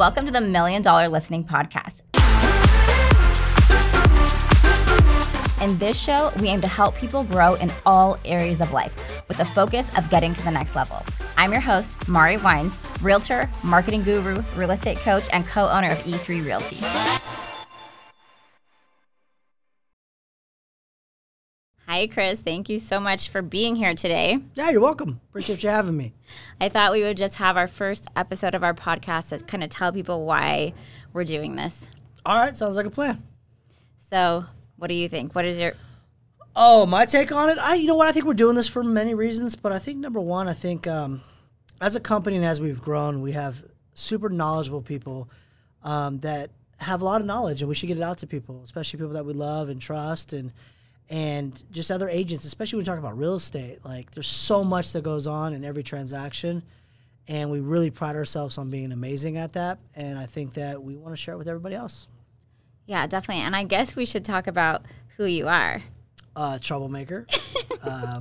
Welcome to the $1 Million Listening Podcast. In this show, we aim to help people grow in all areas of life with the focus of getting to the next level. I'm your host, Mari Wines, realtor, marketing guru, real estate coach, and co-owner of E3 Realty. Hi, Chris. Thank you so much for being here today. Yeah, you're welcome. Appreciate you having me. I thought we would just have our first episode of our podcast to kind of tell people why we're doing this. All right. Sounds like a plan. So what do you think? What is your... Oh, my take on it? You know what? I think we're doing this for many reasons, but I think number one, as a company and as we've grown, we have super knowledgeable people that have a lot of knowledge, and we should get it out to people, especially people that we love and trust and just other agents, especially when we talk about real estate. Like, there's so much that goes on in every transaction, and we really pride ourselves on being amazing at that, and I think that we want to share it with everybody else. Yeah, definitely. And I guess we should talk about who you are. Troublemaker. I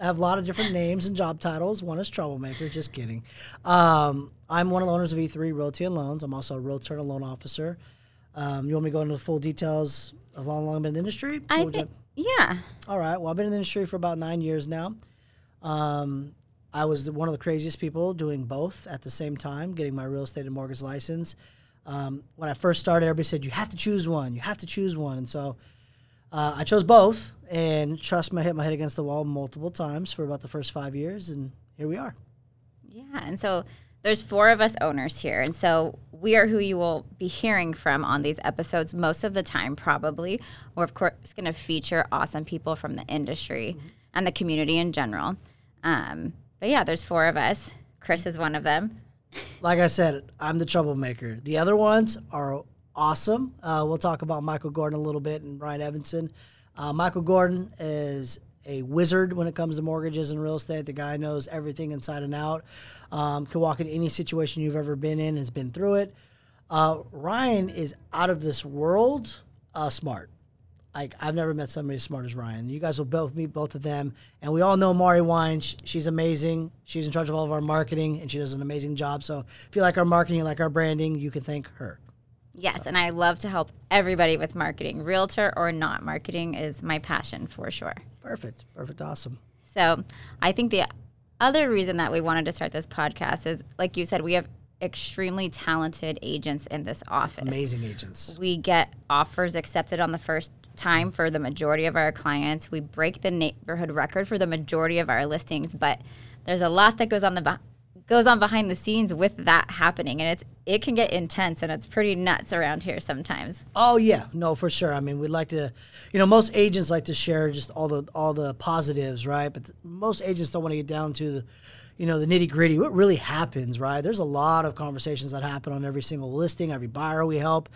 have a lot of different names and job titles. One is Troublemaker, just kidding. I'm one of the owners of E3 Realty and Loans. I'm also a realtor and a loan officer. You want me to go into the full details? I've long been in the industry? Yeah. All right. Well, I've been in the industry for about 9 years now. I was one of the craziest people doing both at the same time, getting my real estate and mortgage license. When I first started, everybody said, you have to choose one. You have to choose one. And so I chose both, and trust me, I hit my head against the wall multiple times for about the first 5 years, and here we are. Yeah, and so there's four of us owners here, and so we are who you will be hearing from on these episodes most of the time, probably. We're, of course, going to feature awesome people from the industry and the community in general. But, yeah, there's four of us. Chris is one of them. Like I said, I'm the troublemaker. The other ones are awesome. We'll talk about Michael Gordon a little bit and Brian Evanson. Michael Gordon is a wizard when it comes to mortgages and real estate. The guy knows everything inside and out. Can walk in any situation you've ever been in, has been through it. Ryan is out of this world smart. Like, I've never met somebody as smart as Ryan. You guys will both meet both of them. And we all know Mari Wines. She's amazing. She's in charge of all of our marketing, and she does an amazing job. So if you like our marketing, you like our branding, you can thank her. Yes, and I love to help everybody with marketing. Realtor or not, marketing is my passion for sure. Perfect. Perfect. Awesome. So I think the other reason that we wanted to start this podcast is, like you said, we have extremely talented agents in this office. Amazing agents. We get offers accepted on the first time for the majority of our clients. We break the neighborhood record for the majority of our listings, but there's a lot that goes on behind the scenes with that happening, and it can get intense, and it's pretty nuts around here sometimes. Oh yeah, no, for sure. I mean, we'd like to, most agents like to share just all the positives, right? But most agents don't want to get down to the the nitty-gritty, what really happens, right? There's a lot of conversations that happen on every single listing, every buyer we help,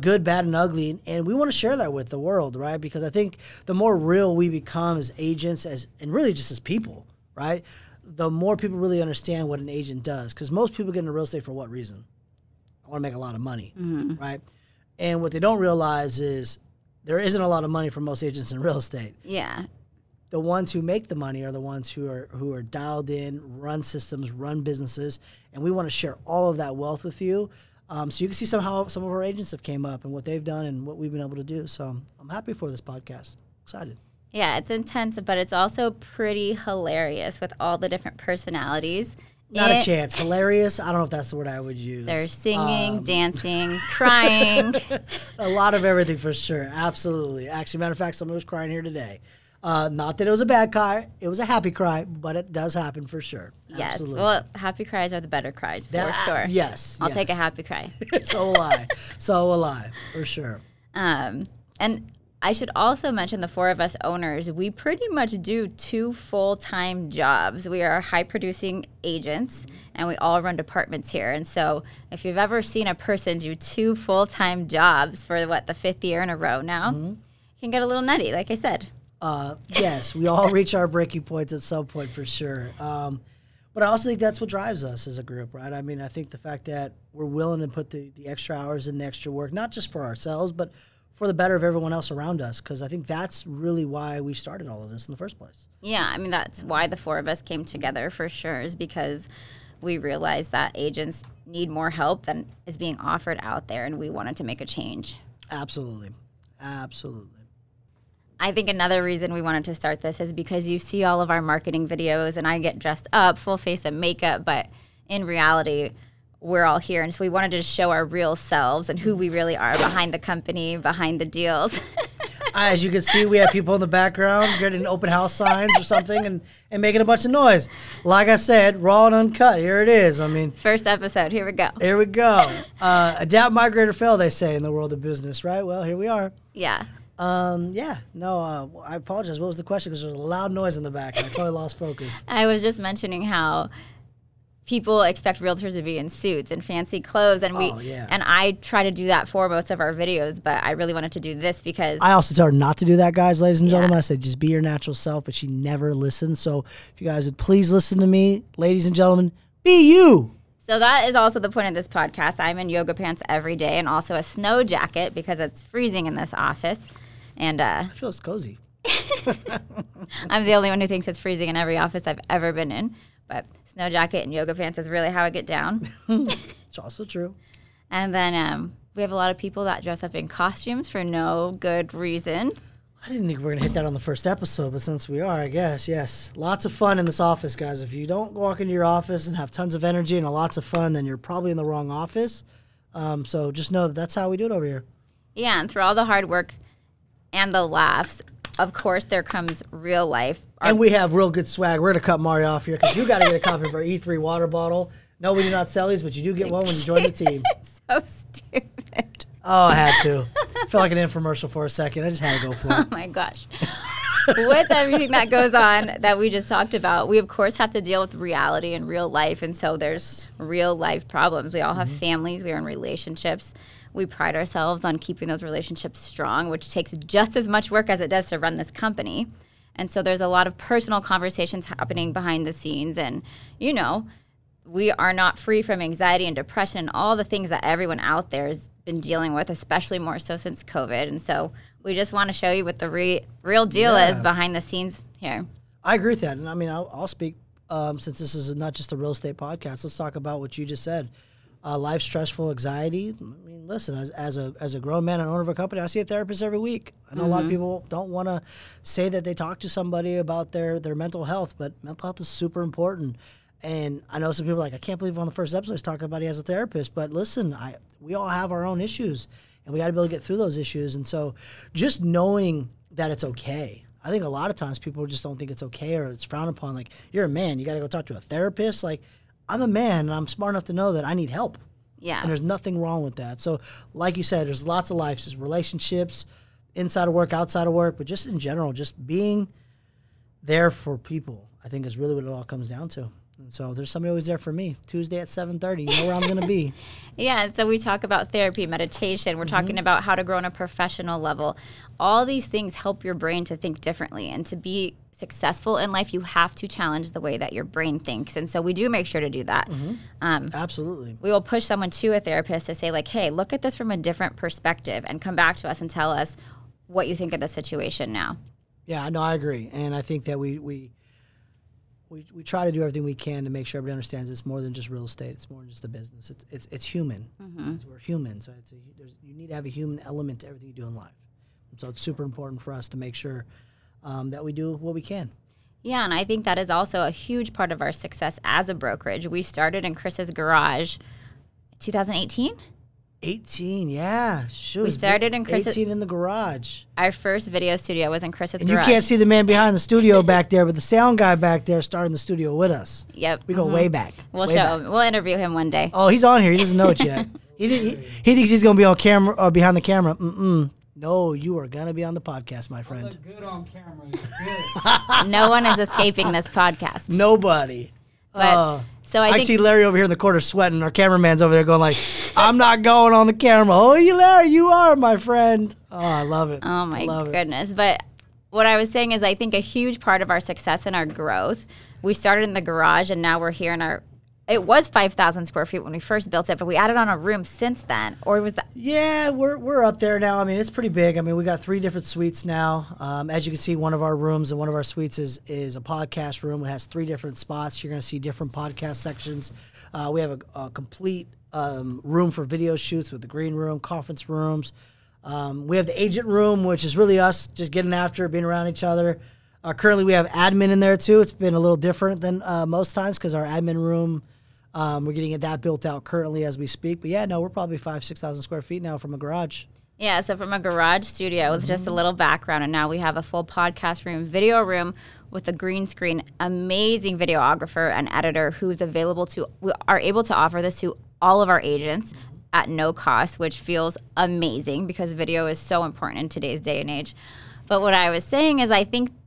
good, bad, and ugly. And we want to share that with the world, right? Because I think the more real we become as agents, and really just as people, right, the more people really understand what an agent does. Because most people get into real estate for what reason? I want to make a lot of money, right? And what they don't realize is there isn't a lot of money for most agents in real estate. Yeah. The ones who make the money are the ones who are dialed in, run systems, run businesses, and we want to share all of that wealth with you, so you can see somehow some of our agents have came up and what they've done and what we've been able to do. So I'm happy for this podcast. Excited. Yeah, it's intense, but it's also pretty hilarious with all the different personalities. Not a chance. Hilarious. I don't know if that's the word I would use. They're singing, dancing, crying. A lot of everything for sure. Absolutely. Actually, matter of fact, somebody was crying here today. Not that it was a bad cry, it was a happy cry, but it does happen for sure. Yes. Absolutely. Well, happy cries are the better cries for sure. Yes. I'll take a happy cry. So will I. So will I, for sure. And I should also mention the four of us owners, we pretty much do two full-time jobs. We are high-producing agents, and we all run departments here. And so if you've ever seen a person do two full-time jobs for, the fifth year in a row now, it can get a little nutty, like I said. Yes, we all reach our breaking points at some point for sure. But I also think that's what drives us as a group, right? I mean, I think the fact that we're willing to put the extra hours and the extra work, not just for ourselves, but for the better of everyone else around us, because I think that's really why we started all of this in the first place. Yeah, I mean, that's why the four of us came together for sure, is because we realized that agents need more help than is being offered out there, and we wanted to make a change. Absolutely. Absolutely. I think another reason we wanted to start this is because you see all of our marketing videos and I get dressed up, full face of makeup, but in reality, we're all here. And so we wanted to show our real selves and who we really are behind the company, behind the deals. As you can see, we have people in the background getting open house signs or something and making a bunch of noise. Like I said, raw and uncut. Here it is. I mean, first episode. Here we go. Here we go. Adapt, migrate, or fail, they say in the world of business, right? Well, here we are. Yeah. I apologize. What was the question? Because there was a loud noise in the back. And I totally lost focus. I was just mentioning how people expect realtors to be in suits and fancy clothes. And and I try to do that for most of our videos, but I really wanted to do this because I also tell her not to do that, guys, ladies and gentlemen. I said, just be your natural self, but she never listens. So if you guys would please listen to me, ladies and gentlemen, be you. So that is also the point of this podcast. I'm in yoga pants every day and also a snow jacket because it's freezing in this office. And it feels cozy. I'm the only one who thinks it's freezing in every office I've ever been in. But snow jacket and yoga pants is really how I get down. It's also true. And then we have a lot of people that dress up in costumes for no good reason. I didn't think we were going to hit that on the first episode, but since we are, I guess, yes. Lots of fun in this office, guys. If you don't walk into your office and have tons of energy and lots of fun, then you're probably in the wrong office. So just know that that's how we do it over here. Yeah, and through all the hard work and the laughs, of course, there comes real life. And we have real good swag. We're going to cut Mari off here because you got to get a copy of our E3 water bottle. No, we do not sell these, but you do get one when you join the team. So stupid. Oh, I had to. I felt like an infomercial for a second. I just had to go for it. Oh, my gosh. With everything that goes on that we just talked about, we, of course, have to deal with reality and real life. And so there's real life problems. We all have families. We are in relationships. We pride ourselves on keeping those relationships strong, which takes just as much work as it does to run this company. And so there's a lot of personal conversations happening behind the scenes. And, you know, we are not free from anxiety and depression and all the things that everyone out there is been dealing with, especially more so since COVID. And so we just want to show you what the real deal is behind the scenes here. I agree with that. And I mean, I'll speak, since this is not just a real estate podcast, let's talk about what you just said. Life, stressful, anxiety. I mean, listen, as a grown man and owner of a company, I see a therapist every week. I know a lot of people don't want to say that they talk to somebody about their mental health, but mental health is super important. And I know some people are like, I can't believe on the first episode he's talking about he has a therapist. But listen, we all have our own issues, and we got to be able to get through those issues. And so just knowing that it's okay. I think a lot of times people just don't think it's okay or it's frowned upon. Like, you're a man. You got to go talk to a therapist. Like, I'm a man, and I'm smart enough to know that I need help. Yeah. And there's nothing wrong with that. So like you said, there's lots of lives. There's relationships, inside of work, outside of work. But just in general, just being there for people, I think is really what it all comes down to. And so there's somebody always there for me. Tuesday at 7:30, you know where I'm going to be. Yeah, so we talk about therapy, meditation. We're talking about how to grow on a professional level. All these things help your brain to think differently. And to be successful in life, you have to challenge the way that your brain thinks. And so we do make sure to do that. Absolutely. We will push someone to a therapist to say, like, hey, look at this from a different perspective and come back to us and tell us what you think of the situation now. Yeah, no, I agree. And I think that we try to do everything we can to make sure everybody understands it's more than just real estate. It's more than just a business. It's human. We're human, so you need to have a human element to everything you do in life. And so it's super important for us to make sure that we do what we can. Yeah, and I think that is also a huge part of our success as a brokerage. We started in Chris's garage, 2018. 18, yeah. Shoot, we started in Chris's... 18 in the garage. Our first video studio was in Chris's garage. You can't see the man behind the studio back there, but the sound guy back there started the studio with us. Yep. We go way back. We'll show him. We'll interview him one day. Oh, he's on here. He doesn't know it yet. He thinks he's going to be on camera or behind the camera. No, you are going to be on the podcast, my friend. I look good on camera. Good. No one is escaping this podcast. Nobody. But... So I see Larry over here in the corner sweating. Our cameraman's over there going like, I'm not going on the camera. Oh, Larry, you are, my friend. Oh, I love it. Oh, my goodness. But what I was saying is I think a huge part of our success and our growth, we started in the garage, and now we're here in our It was 5,000 square feet when we first built it, but we added on a room since then. Or was that? Yeah, we're up there now. I mean, it's pretty big. I mean, we got 3 different suites now. As you can see, one of our rooms and one of our suites is a podcast room. It has 3 different spots. You're going to see different podcast sections. We have a complete room for video shoots with the green room, conference rooms. We have the agent room, which is really us just getting after, being around each other. Currently, we have admin in there, too. It's been a little different than most times because our admin room, we're getting that built out currently as we speak. But, yeah, no, we're probably 5,000-6,000 square feet now from a garage. Yeah, so from a garage studio with just a little background, and now we have a full podcast room, video room with a green screen, amazing videographer and editor who's available to – we are able to offer this to all of our agents at no cost, which feels amazing because video is so important in today's day and age. But what I was saying is I think –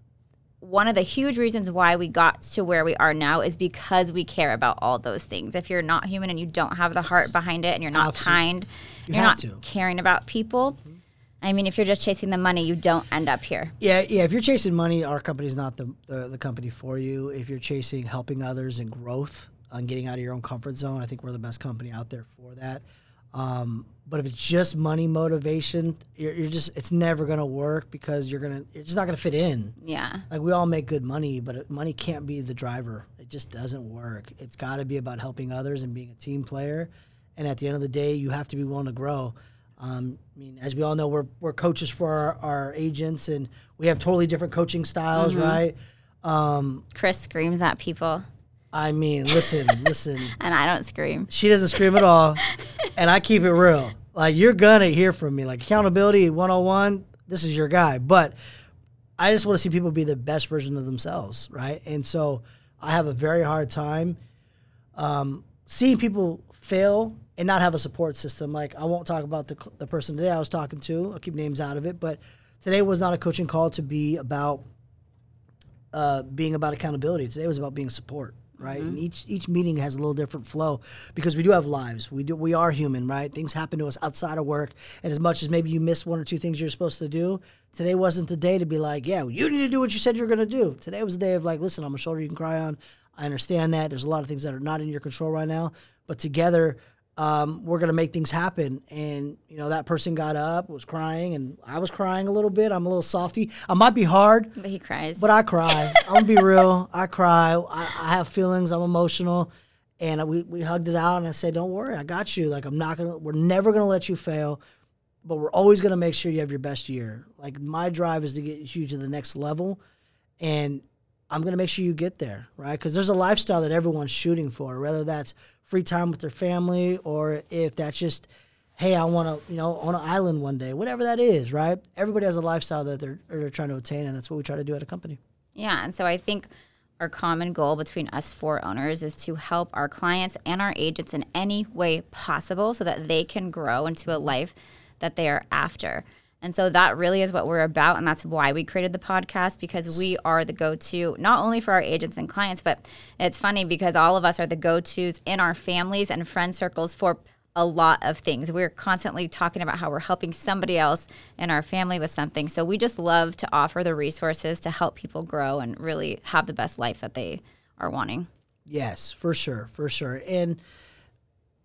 one of the huge reasons why we got to where we are now is because we care about all those things. If you're not human and you don't have the heart behind it and you're not kind, you're not caring about people. I mean, if you're just chasing the money, you don't end up here. Yeah. If you're chasing money, our company's not the company for you. If you're chasing helping others and growth and getting out of your own comfort zone, I think we're the best company out there for that. But if it's just money motivation, you're just—it's never gonna work because you're just not gonna fit in. Yeah. Like we all make good money, but money can't be the driver. It just doesn't work. It's got to be about helping others and being a team player. And at the end of the day, you have to be willing to grow. I mean, as we all know, we're coaches for our agents, and we have totally different coaching styles, right? Chris screams at people. I mean, listen. And I don't scream. She doesn't scream at all. And I keep it real. Like, you're going to hear from me. Like, accountability 101, this is your guy. But I just want to see people be the best version of themselves, right? And so I have a very hard time seeing people fail and not have a support system. Like, I won't talk about the person today I was talking to. I'll keep names out of it. But today was not a coaching call to be about being about accountability. Today was about being support. Right, and each meeting has a little different flow because we do have lives. We are human, right? Things happen to us outside of work, and as much as maybe you miss one or two things you're supposed to do, today wasn't the day to be like, yeah, you need to do what you said you were going to do. Today was the day of like, listen, I'm a shoulder you can cry on. I understand that. There's a lot of things that are not in your control right now, but together we're going to make things happen. And, you know, that person got up, was crying, and I was crying a little bit. I'm a little softy. I might be hard. But he cries. But I cry. I'm going to be real. I cry. I have feelings. I'm emotional. And we hugged it out, and I said, don't worry. I got you. Like, we're never going to let you fail, but we're always going to make sure you have your best year. Like, my drive is to get you to the next level, and I'm going to make sure you get there, right? Because there's a lifestyle that everyone's shooting for, whether that's free time with their family, or if that's just, hey, I want to, you know, on an island one day, whatever that is, right? Everybody has a lifestyle that they're trying to attain, and that's what we try to do at a company. Yeah, and so I think our common goal between us 4 owners is to help our clients and our agents in any way possible so that they can grow into a life that they are after. And so that really is what we're about, and that's why we created the podcast, because we are the go-to, not only for our agents and clients, but it's funny because all of us are the go-tos in our families and friend circles for a lot of things. We're constantly talking about how we're helping somebody else in our family with something. So we just love to offer the resources to help people grow and really have the best life that they are wanting. Yes, for sure. And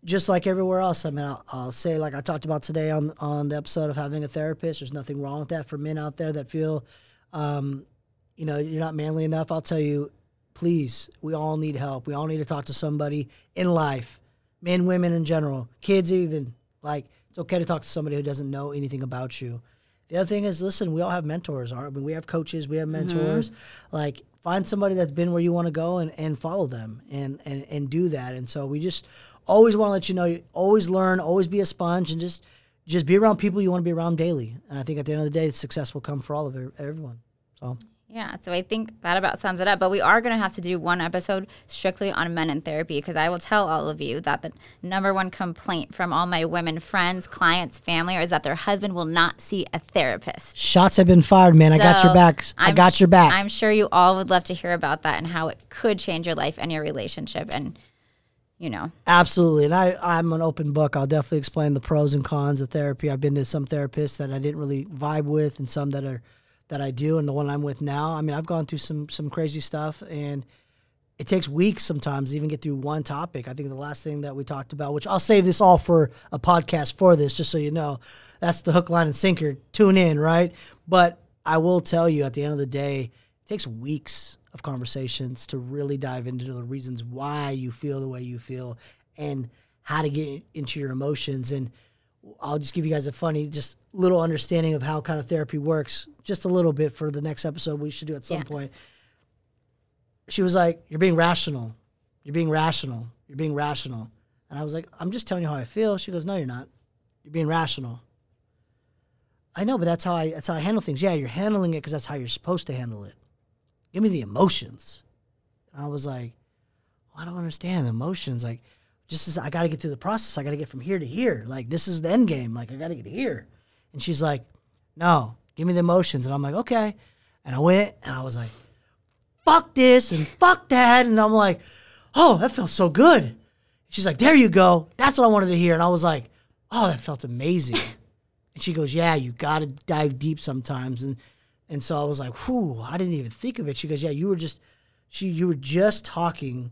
just like everywhere else, I mean, I'll say, like I talked about today on the episode of having a therapist, there's nothing wrong with that for men out there that feel, you know, you're not manly enough. I'll tell you, please, we all need help. We all need to talk to somebody in life, men, women in general, kids even. Like, it's okay to talk to somebody who doesn't know anything about you. The other thing is, listen, we all have mentors. I mean, we have coaches, we have mentors. Like, find somebody that's been where you want to go and follow them and do that. And so we just always want to let you know, you always learn, always be a sponge, and just be around people you want to be around daily. And I think at the end of the day, success will come for all of everyone. So I think that about sums it up. But we are going to have to do one episode strictly on men in therapy, because I will tell all of you that the number one complaint from all my women friends, clients, family, is that their husband will not see a therapist. Shots have been fired, man. So I got your back. I'm sure you all would love to hear about that and how it could change your life and your relationship and, you know. Absolutely. And I'm an open book. I'll definitely explain the pros and cons of therapy. I've been to some therapists that I didn't really vibe with and some that I do, and the one I'm with now. I mean, I've gone through some crazy stuff, and It takes weeks sometimes to even get through one topic. I think the last thing that we talked about, which I'll save this all for a podcast for this, just so you know, that's the hook, line, and sinker. Tune in, right? But I will tell you, at the end of the day, it takes weeks of conversations to really dive into the reasons why you feel the way you feel and how to get into your emotions. And I'll just give you guys a funny, just little understanding of how kind of therapy works, just a little bit for the next episode we should do at some point. She was like, "You're being rational. You're being rational. You're being rational." And I was like, "I'm just telling you how I feel." She goes, "No, you're not. You're being rational." I know, but that's how I handle things. Yeah, you're handling it because that's how you're supposed to handle it. Give me the emotions. And I was like, well, I don't understand the emotions. Like, just as I got to get through the process. I got to get from here to here. Like, this is the end game. Like, I got to get here. And she's like, "No, give me the emotions." And I'm like, "Okay." And I went and I was like, "Fuck this and fuck that." And I'm like, "Oh, that felt so good." She's like, "There you go. That's what I wanted to hear." And I was like, "Oh, that felt amazing." And she goes, "Yeah, you got to dive deep sometimes." And so I was like, "Whew, I didn't even think of it." She goes, "Yeah, you were just talking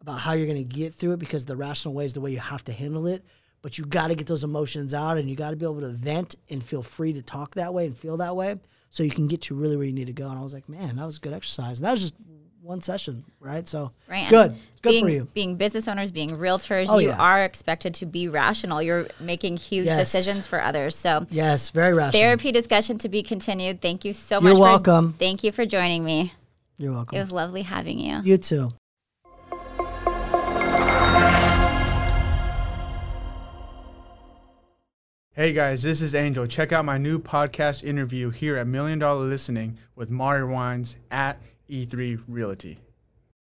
about how you're going to get through it because the rational way is the way you have to handle it. But you got to get those emotions out and you got to be able to vent and feel free to talk that way and feel that way so you can get to really where you need to go." And I was like, man, that was a good exercise. And that was just one session, right? So it's good. It's good for you. Being business owners, being realtors, you are expected to be rational. You're making huge decisions for others. So yes, very rational. Therapy discussion to be continued. Thank you so much. You're welcome. Thank you for joining me. You're welcome. It was lovely having you. You too. Hey guys, this is Angel. Check out my new podcast interview here at $1 Million Listening with Mari Wines at E3 Realty.